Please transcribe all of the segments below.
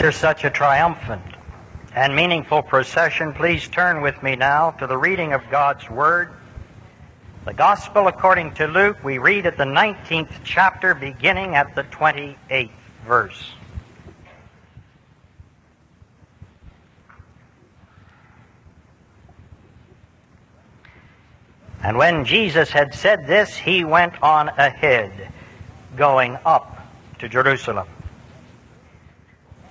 After such a triumphant and meaningful procession, please turn with me now to the reading of God's Word. The Gospel according to Luke, we read at the 19th chapter, beginning at the 28th verse. And when Jesus had said this, he went on ahead, going up to Jerusalem.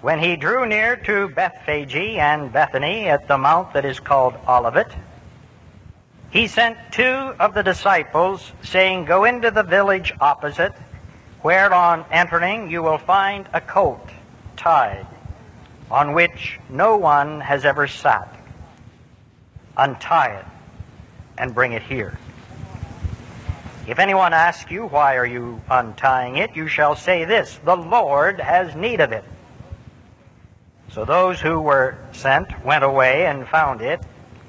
When he drew near to Bethphage and Bethany at the mount that is called Olivet, he sent two of the disciples, saying, Go into the village opposite, where on entering you will find a colt tied, on which no one has ever sat. Untie it and bring it here. If anyone asks you, Why are you untying it? You shall say this, The Lord has need of it. So those who were sent went away and found it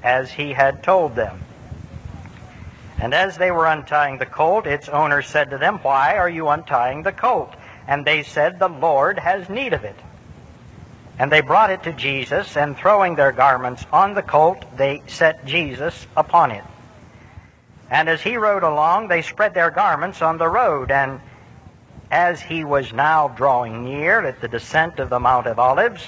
as he had told them. And as they were untying the colt, its owner said to them, Why are you untying the colt? And they said, The Lord has need of it. And they brought it to Jesus, and throwing their garments on the colt, they set Jesus upon it. And as he rode along, they spread their garments on the road. And as he was now drawing near at the descent of the Mount of Olives,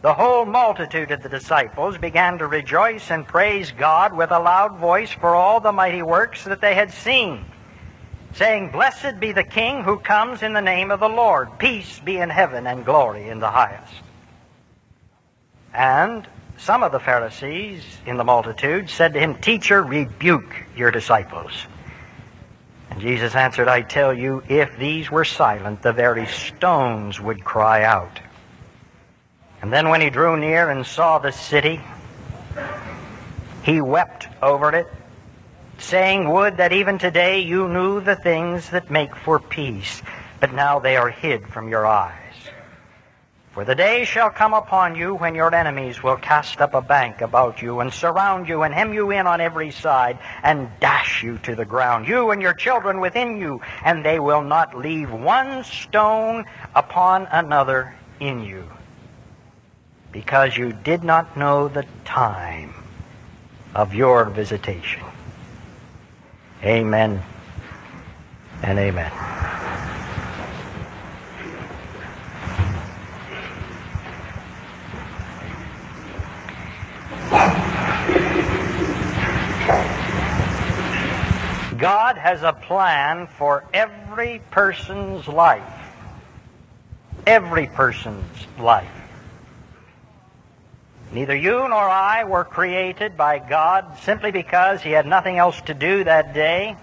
the whole multitude of the disciples began to rejoice and praise God with a loud voice for all the mighty works that they had seen, saying, Blessed be the King who comes in the name of the Lord. Peace be in heaven and glory in the highest. And some of the Pharisees in the multitude said to him, Teacher, rebuke your disciples. And Jesus answered, I tell you, if these were silent, the very stones would cry out. And then when he drew near and saw the city, he wept over it, saying, Would that even today you knew the things that make for peace, but now they are hid from your eyes. For the day shall come upon you when your enemies will cast up a bank about you, and surround you, and hem you in on every side, and dash you to the ground, you and your children within you, and they will not leave one stone upon another in you, because you did not know the time of your visitation. Amen and amen. God has a plan for every person's life. Every person's life. Neither you nor I were created by God simply because he had nothing else to do that day,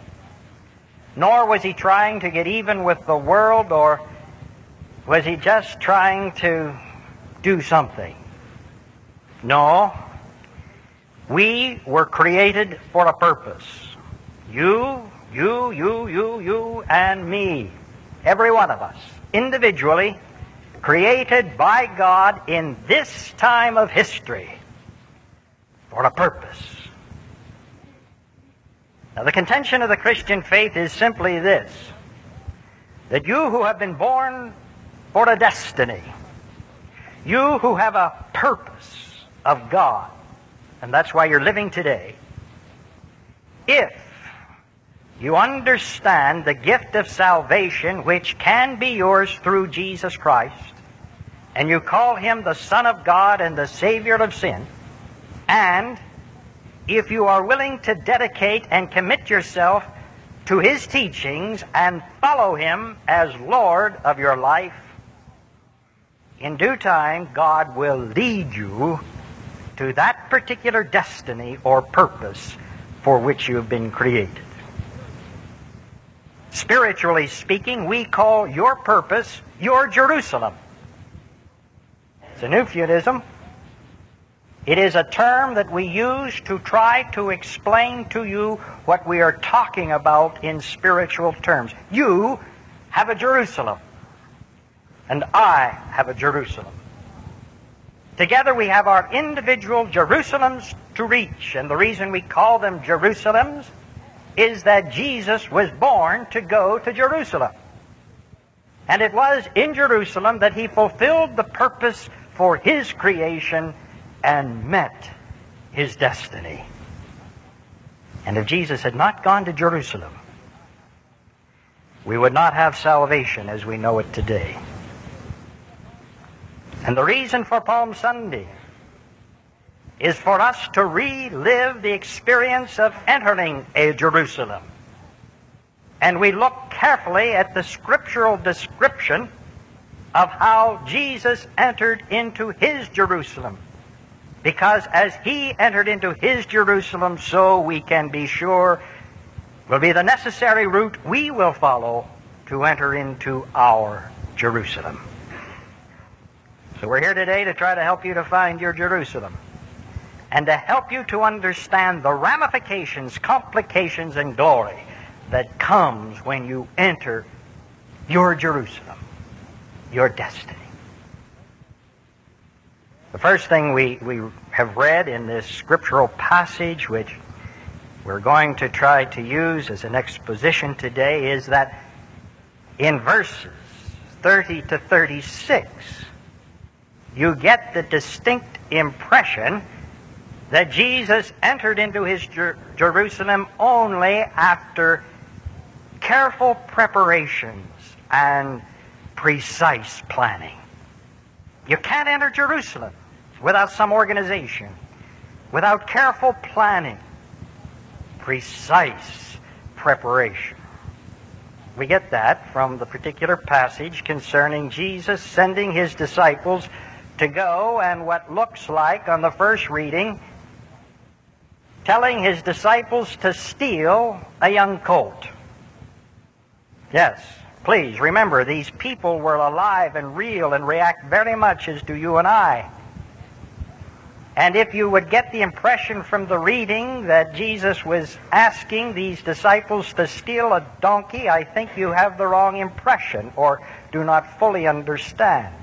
nor was he trying to get even with the world, or was he just trying to do something. No, we were created for a purpose. You, and me, every one of us, individually, created by God in this time of history for a purpose. Now, the contention of the Christian faith is simply this, that you who have been born for a destiny, you who have a purpose of God, and that's why you're living today, if you understand the gift of salvation which can be yours through Jesus Christ, and you call him the Son of God and the Savior of sin, and if you are willing to dedicate and commit yourself to his teachings and follow him as Lord of your life, in due time God will lead you to that particular destiny or purpose for which you have been created. Spiritually speaking, we call your purpose your Jerusalem. It's a new feudism. It is a term that we use to try to explain to you what we are talking about in spiritual terms. You have a Jerusalem, and I have a Jerusalem. Together we have our individual Jerusalems to reach, and the reason we call them Jerusalems is that Jesus was born to go to Jerusalem. And it was in Jerusalem that he fulfilled the purpose for his creation and met his destiny. And if Jesus had not gone to Jerusalem, we would not have salvation as we know it today. And the reason for Palm Sunday is for us to relive the experience of entering a Jerusalem. And we look carefully at the scriptural description of how Jesus entered into his Jerusalem. Because as he entered into his Jerusalem, so we can be sure will be the necessary route we will follow to enter into our Jerusalem. So we're here today to try to help you to find your Jerusalem and to help you to understand the ramifications, complications, and glory that comes when you enter your Jerusalem, your destiny. The first thing we have read in this scriptural passage, which we're going to try to use as an exposition today, is that in verses 30 to 36, you get the distinct impression that Jesus entered into his Jerusalem only after careful preparations and precise planning. You can't enter Jerusalem without some organization, without careful planning, precise preparation. We get that from the particular passage concerning Jesus sending his disciples to go, and what looks like on the first reading, telling his disciples to steal a young colt. Yes, please remember, these people were alive and real and react very much as do you and I. And if you would get the impression from the reading that Jesus was asking these disciples to steal a donkey, I think you have the wrong impression or do not fully understand.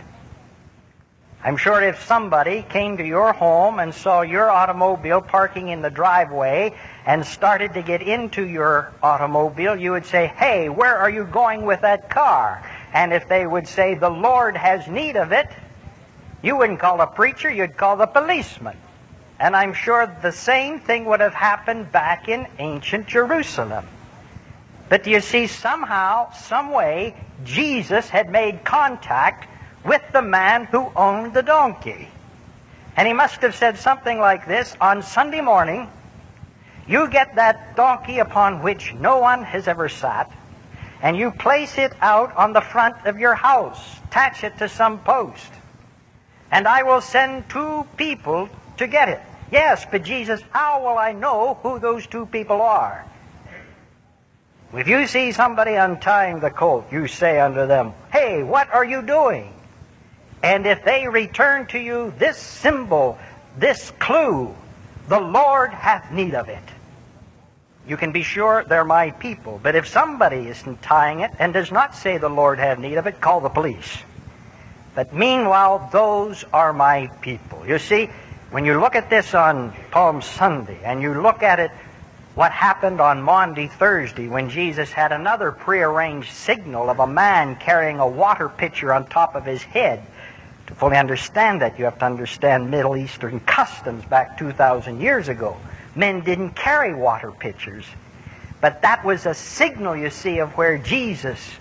I'm sure if somebody came to your home and saw your automobile parking in the driveway and started to get into your automobile, you would say, "Hey, where are you going with that car?" And if they would say, "The Lord has need of it," you wouldn't call a preacher, you'd call the policeman. And I'm sure the same thing would have happened back in ancient Jerusalem. But you see, somehow, some way, Jesus had made contact with the man who owned the donkey. And he must have said something like this: on Sunday morning, you get that donkey upon which no one has ever sat, and you place it out on the front of your house, attach it to some post, and I will send two people to get it. Yes, but Jesus, how will I know who those two people are? If you see somebody untying the colt, you say unto them, "Hey, what are you doing?" And if they return to you this symbol, this clue, "The Lord hath need of it," you can be sure they're my people. But if somebody isn't tying it and does not say, "The Lord hath need of it," call the police. But meanwhile, those are my people. You see, when you look at this on Palm Sunday and you look at it, what happened on Maundy Thursday when Jesus had another prearranged signal of a man carrying a water pitcher on top of his head, to fully understand that, you have to understand Middle Eastern customs back 2,000 years ago. Men didn't carry water pitchers. But that was a signal, you see, of where Jesus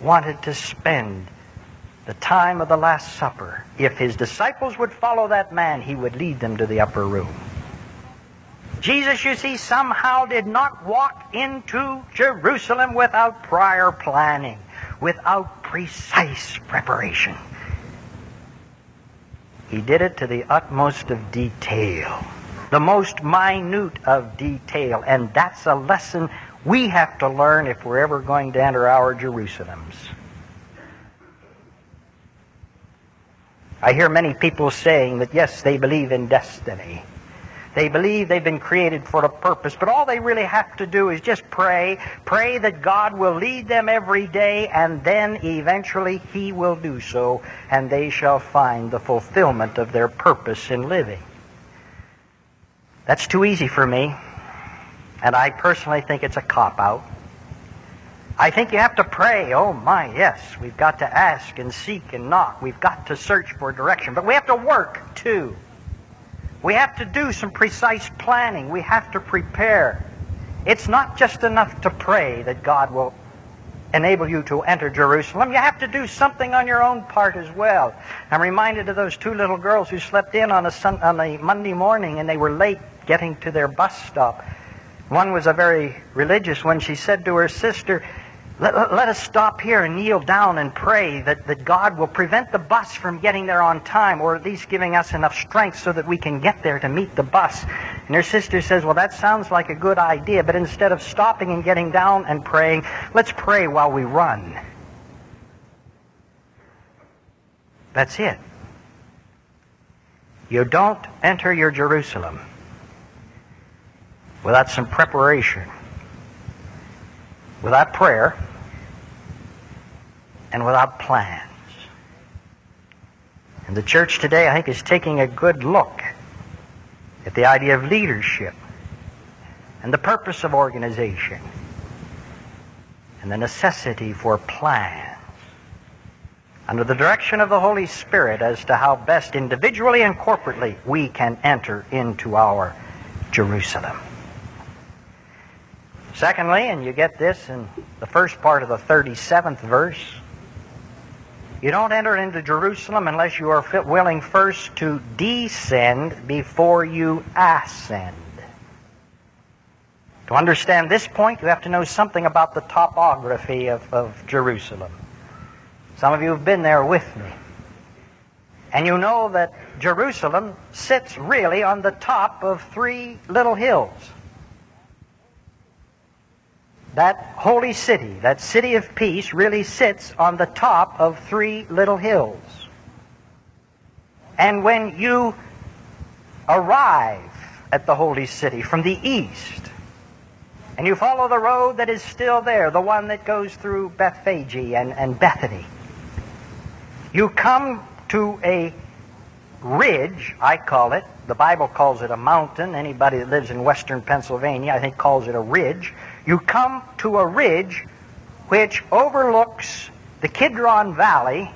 wanted to spend the time of the Last Supper. If his disciples would follow that man, he would lead them to the upper room. Jesus, you see, somehow did not walk into Jerusalem without prior planning, without precise preparation. He did it to the utmost of detail, the most minute of detail. And that's a lesson we have to learn if we're ever going to enter our Jerusalems. I hear many people saying that, yes, they believe in destiny. They believe they've been created for a purpose, but all they really have to do is just pray. Pray that God will lead them every day, and then eventually he will do so, and they shall find the fulfillment of their purpose in living. That's too easy for me, and I personally think it's a cop-out. I think you have to pray. Oh, my, yes. We've got to ask and seek and knock. We've got to search for direction. But we have to work, too. We have to do some precise planning. We have to prepare. It's not just enough to pray that God will enable you to enter Jerusalem. You have to do something on your own part as well. I'm reminded of those two little girls who slept in on a Monday morning, and they were late getting to their bus stop. One was a very religious one. She said to her sister, let us stop here and kneel down and pray that God will prevent the bus from getting there on time, or at least giving us enough strength so that we can get there to meet the bus. And her sister says, well, that sounds like a good idea, but instead of stopping and getting down and praying, let's pray while we run. That's it. You don't enter your Jerusalem without some preparation, without prayer, and without plans. And the church today, I think, is taking a good look at the idea of leadership and the purpose of organization and the necessity for plans under the direction of the Holy Spirit as to how best individually and corporately we can enter into our Jerusalem. Secondly, and you get this in the first part of the 37th verse, you don't enter into Jerusalem unless you are willing first to descend before you ascend. To understand this point, you have to know something about the topography of Jerusalem. Some of you have been there with me. And you know that Jerusalem sits really on the top of three little hills. That holy city, that city of peace, really sits on the top of three little hills. And when you arrive at the holy city from the east, and you follow the road that is still there, the one that goes through Bethphage and Bethany, you come to a ridge, I call it. The Bible calls it a mountain. Anybody that lives in western Pennsylvania, I think, calls it a ridge. You come to a ridge which overlooks the Kidron Valley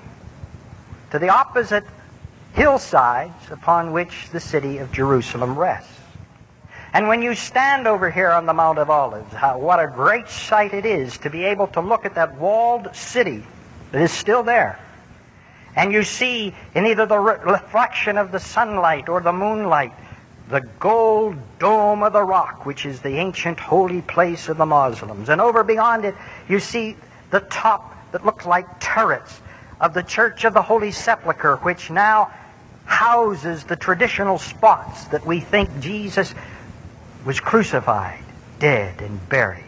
to the opposite hillsides upon which the city of Jerusalem rests. And when you stand over here on the Mount of Olives, what a great sight it is to be able to look at that walled city that is still there. And you see in either the reflection of the sunlight or the moonlight the gold dome of the rock, which is the ancient holy place of the Muslims. And over beyond it, you see the top that looks like turrets of the Church of the Holy Sepulchre, which now houses the traditional spots that we think Jesus was crucified, dead, and buried.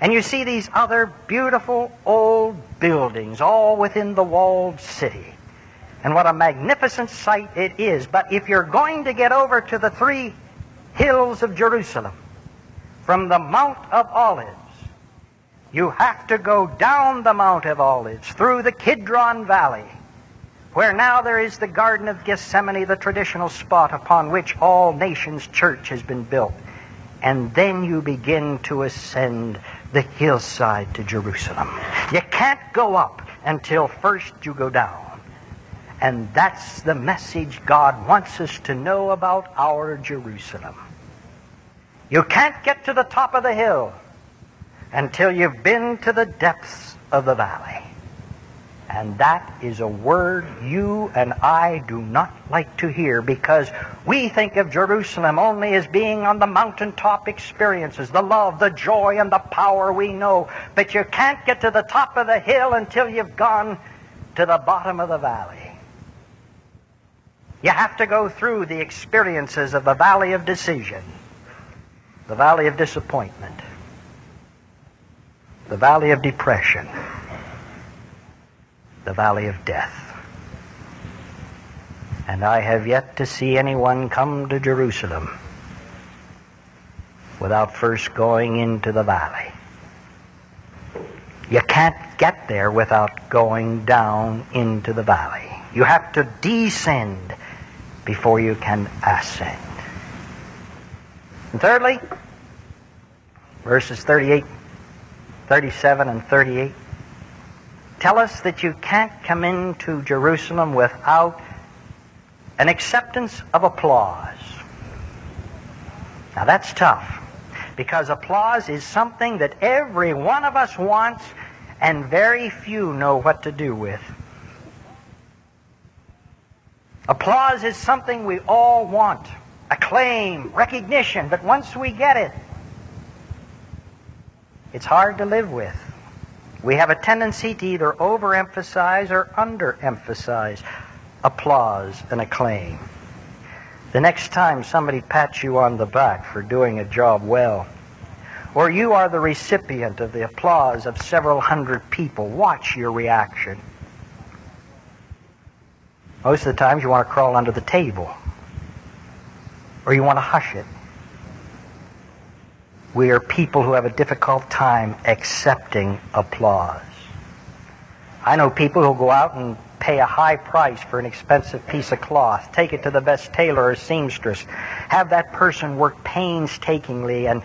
And you see these other beautiful old buildings all within the walled city. And what a magnificent sight it is. But if you're going to get over to the three hills of Jerusalem, from the Mount of Olives, you have to go down the Mount of Olives through the Kidron Valley, where now there is the Garden of Gethsemane, the traditional spot upon which all nations' church has been built. And then you begin to ascend the hillside to Jerusalem. You can't go up until first you go down. And that's the message God wants us to know about our Jerusalem. You can't get to the top of the hill until you've been to the depths of the valley. And that is a word you and I do not like to hear, because we think of Jerusalem only as being on the mountaintop experiences, the love, the joy, and the power we know. But you can't get to the top of the hill until you've gone to the bottom of the valley. You have to go through the experiences of the valley of decision, the valley of disappointment, the valley of depression, the valley of death. And I have yet to see anyone come to Jerusalem without first going into the valley. You can't get there without going down into the valley. You have to descend before you can ascend. And thirdly, verses 38, 37 and 38, tell us that you can't come into Jerusalem without an acceptance of applause. Now that's tough, because applause is something that every one of us wants and very few know what to do with. Applause is something we all want, acclaim, recognition, but once we get it, it's hard to live with. We have a tendency to either overemphasize or underemphasize applause and acclaim. The next time somebody pats you on the back for doing a job well, or you are the recipient of the applause of several hundred people, watch your reaction. Most of the times you want to crawl under the table, or you want to hush it. We are people who have a difficult time accepting applause. I know people who go out and pay a high price for an expensive piece of cloth, take it to the best tailor or seamstress, have that person work painstakingly and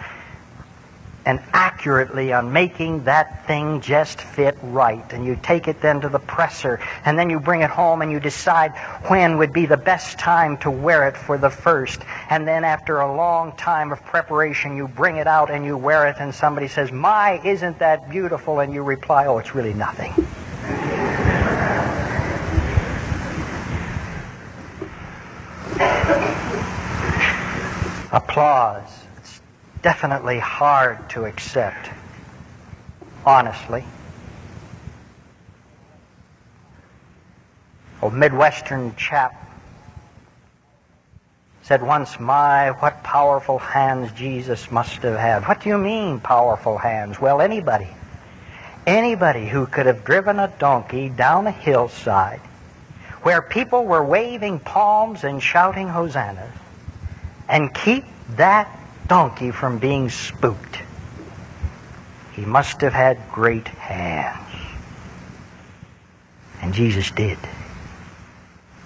accurately on making that thing just fit right. And you take it then to the presser, and then you bring it home and you decide when would be the best time to wear it for the first. And then after a long time of preparation, you bring it out and you wear it, and somebody says, "My, isn't that beautiful?" And you reply, "Oh, it's really nothing." Applause. Definitely hard to accept, honestly. A Midwestern chap said once, "My, what powerful hands Jesus must have had." What do you mean, powerful hands? Well, anybody. Anybody who could have driven a donkey down a hillside where people were waving palms and shouting hosannas and keep that donkey from being spooked. He must have had great hands. And Jesus did.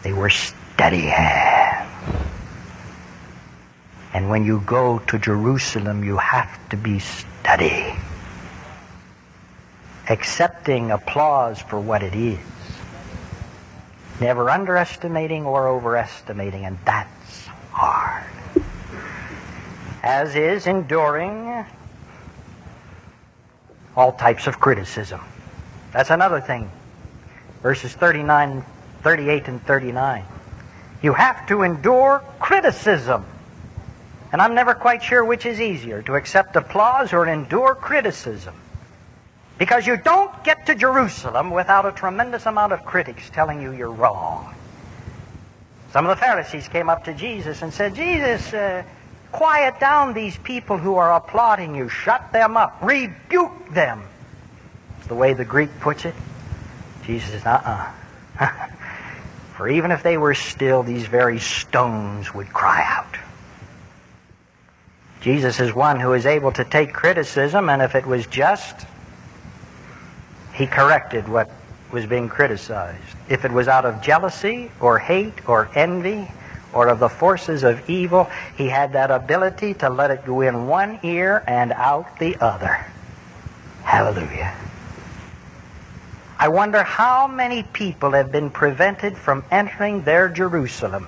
They were steady hands. And when you go to Jerusalem, you have to be steady, accepting applause for what it is, never underestimating or overestimating, and that's hard. As is enduring all types of criticism. That's another thing. Verses 39, 38 and 39. You have to endure criticism. And I'm never quite sure which is easier, to accept applause or endure criticism. Because you don't get to Jerusalem without a tremendous amount of critics telling you you're wrong. Some of the Pharisees came up to Jesus and said, "Jesus, quiet down these people who are applauding you. Shut them up. Rebuke them." That's the way the Greek puts it. Jesus says, "For even if they were still, these very stones would cry out." Jesus is one who is able to take criticism, and if it was just, he corrected what was being criticized. If it was out of jealousy or hate or envy, or of the forces of evil, he had that ability to let it go in one ear and out the other. Hallelujah. I wonder how many people have been prevented from entering their Jerusalem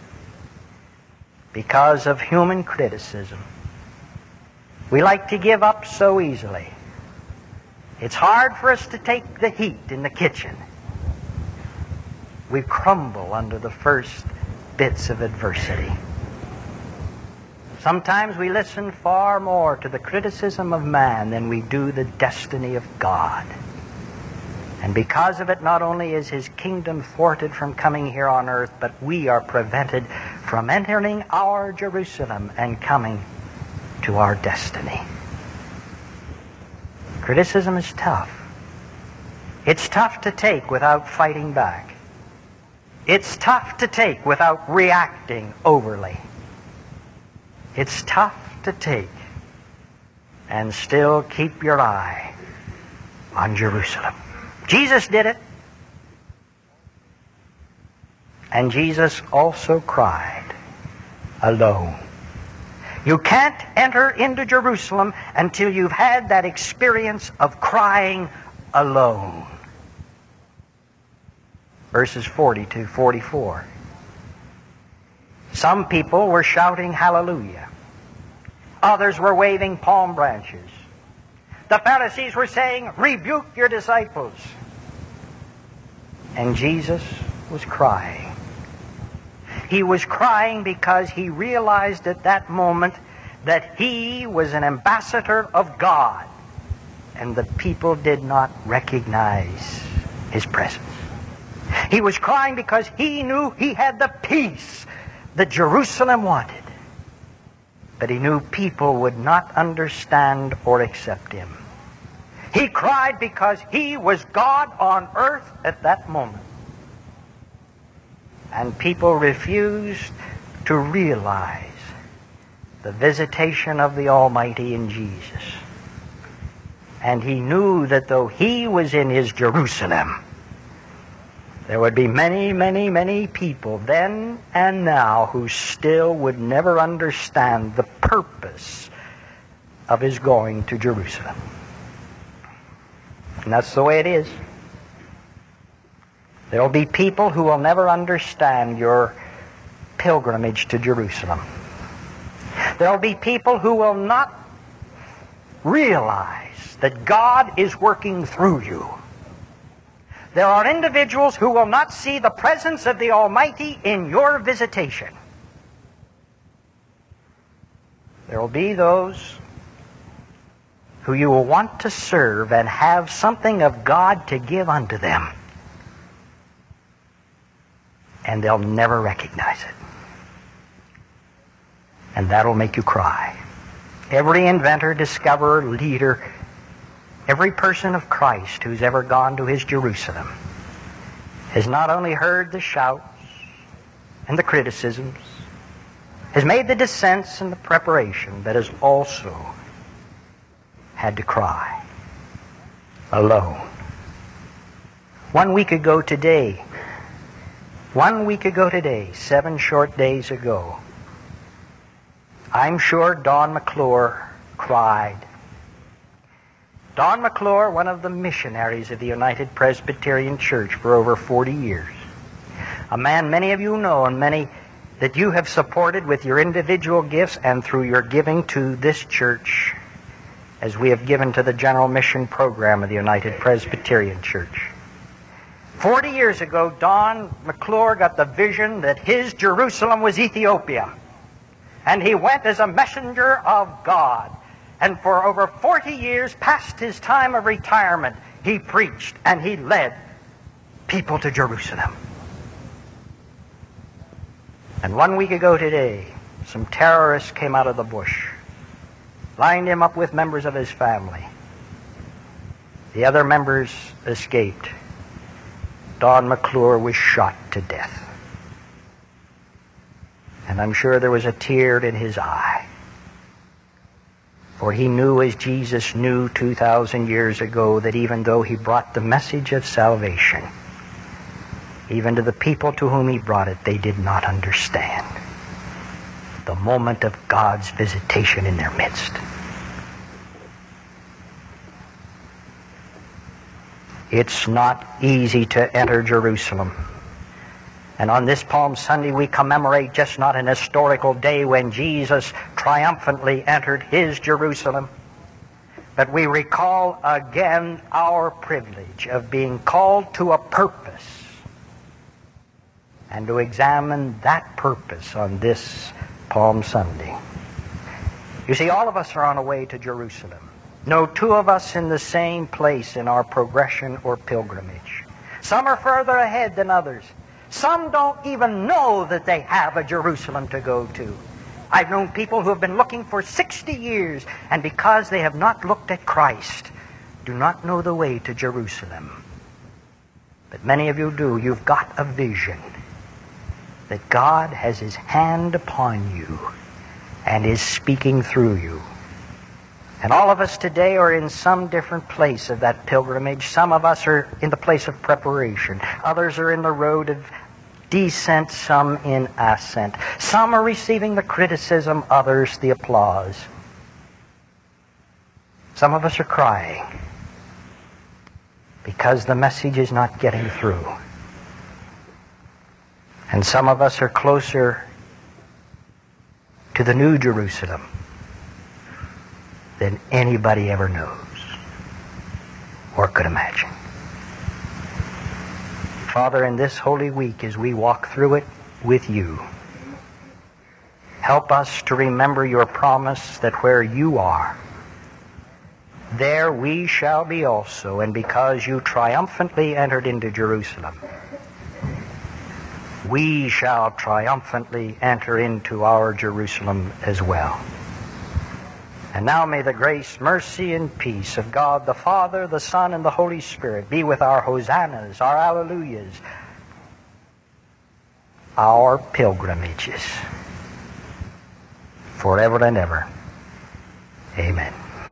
because of human criticism. We like to give up so easily. It's hard for us to take the heat in the kitchen. We crumble under the first bits of adversity. Sometimes we listen far more to the criticism of man than we do the destiny of God. And because of it, not only is his kingdom thwarted from coming here on earth, but we are prevented from entering our Jerusalem and coming to our destiny. Criticism is tough. It's tough to take without fighting back. It's tough to take without reacting overly. It's tough to take and still keep your eye on Jerusalem. Jesus did it. And Jesus also cried alone. You can't enter into Jerusalem until you've had that experience of crying alone. Verses 40 to 44. Some people were shouting hallelujah. Others were waving palm branches. The Pharisees were saying, "Rebuke your disciples." And Jesus was crying. He was crying because he realized at that moment that he was an ambassador of God, and the people did not recognize his presence. He was crying because he knew he had the peace that Jerusalem wanted, but he knew people would not understand or accept him. He cried because he was God on earth at that moment. And people refused to realize the visitation of the Almighty in Jesus. And he knew that though he was in his Jerusalem, there would be many, many, many people then and now who still would never understand the purpose of his going to Jerusalem. And that's the way it is. There will be people who will never understand your pilgrimage to Jerusalem. There will be people who will not realize that God is working through you. There are individuals who will not see the presence of the Almighty in your visitation. There will be those who you will want to serve and have something of God to give unto them. And they'll never recognize it. And that'll make you cry. Every inventor, discoverer, leader, every person of Christ who's ever gone to his Jerusalem has not only heard the shouts and the criticisms, has made the descents and the preparation, but has also had to cry alone. 1 week ago today, 7 short days ago, I'm sure Don McClure cried. Don McClure, one of the missionaries of the United Presbyterian Church for over 40 years, a man many of you know and many that you have supported with your individual gifts and through your giving to this church as we have given to the general mission program of the United Presbyterian Church. 40 years ago, Don McClure got the vision that his Jerusalem was Ethiopia. And he went as a messenger of God. And for over 40 years, past his time of retirement, he preached and he led people to Jerusalem. And 1 week ago today, some terrorists came out of the bush, lined him up with members of his family. The other members escaped. Don McClure was shot to death. And I'm sure there was a tear in his eye. For he knew, as Jesus knew 2,000 years ago, that even though he brought the message of salvation, even to the people to whom he brought it, they did not understand the moment of God's visitation in their midst. It's not easy to enter Jerusalem. And on this Palm Sunday, we commemorate just not an historical day when Jesus triumphantly entered his Jerusalem, but we recall again our privilege of being called to a purpose and to examine that purpose on this Palm Sunday. You see, all of us are on our way to Jerusalem. No two of us in the same place in our progression or pilgrimage. Some are further ahead than others. Some don't even know that they have a Jerusalem to go to. I've known people who have been looking for 60 years, and because they have not looked at Christ, do not know the way to Jerusalem. But many of you do. You've got a vision that God has his hand upon you and is speaking through you. And all of us today are in some different place of that pilgrimage. Some of us are in the place of preparation. Others are in the road of descent, some in ascent. Some are receiving the criticism, others the applause. Some of us are crying because the message is not getting through. And some of us are closer to the New Jerusalem than anybody ever knows or could imagine. Father, in this Holy Week, as we walk through it with you, help us to remember your promise that where you are, there we shall be also, and because you triumphantly entered into Jerusalem, we shall triumphantly enter into our Jerusalem as well. And now may the grace, mercy, and peace of God the Father, the Son, and the Holy Spirit be with our hosannas, our alleluias, our pilgrimages, forever and ever. Amen.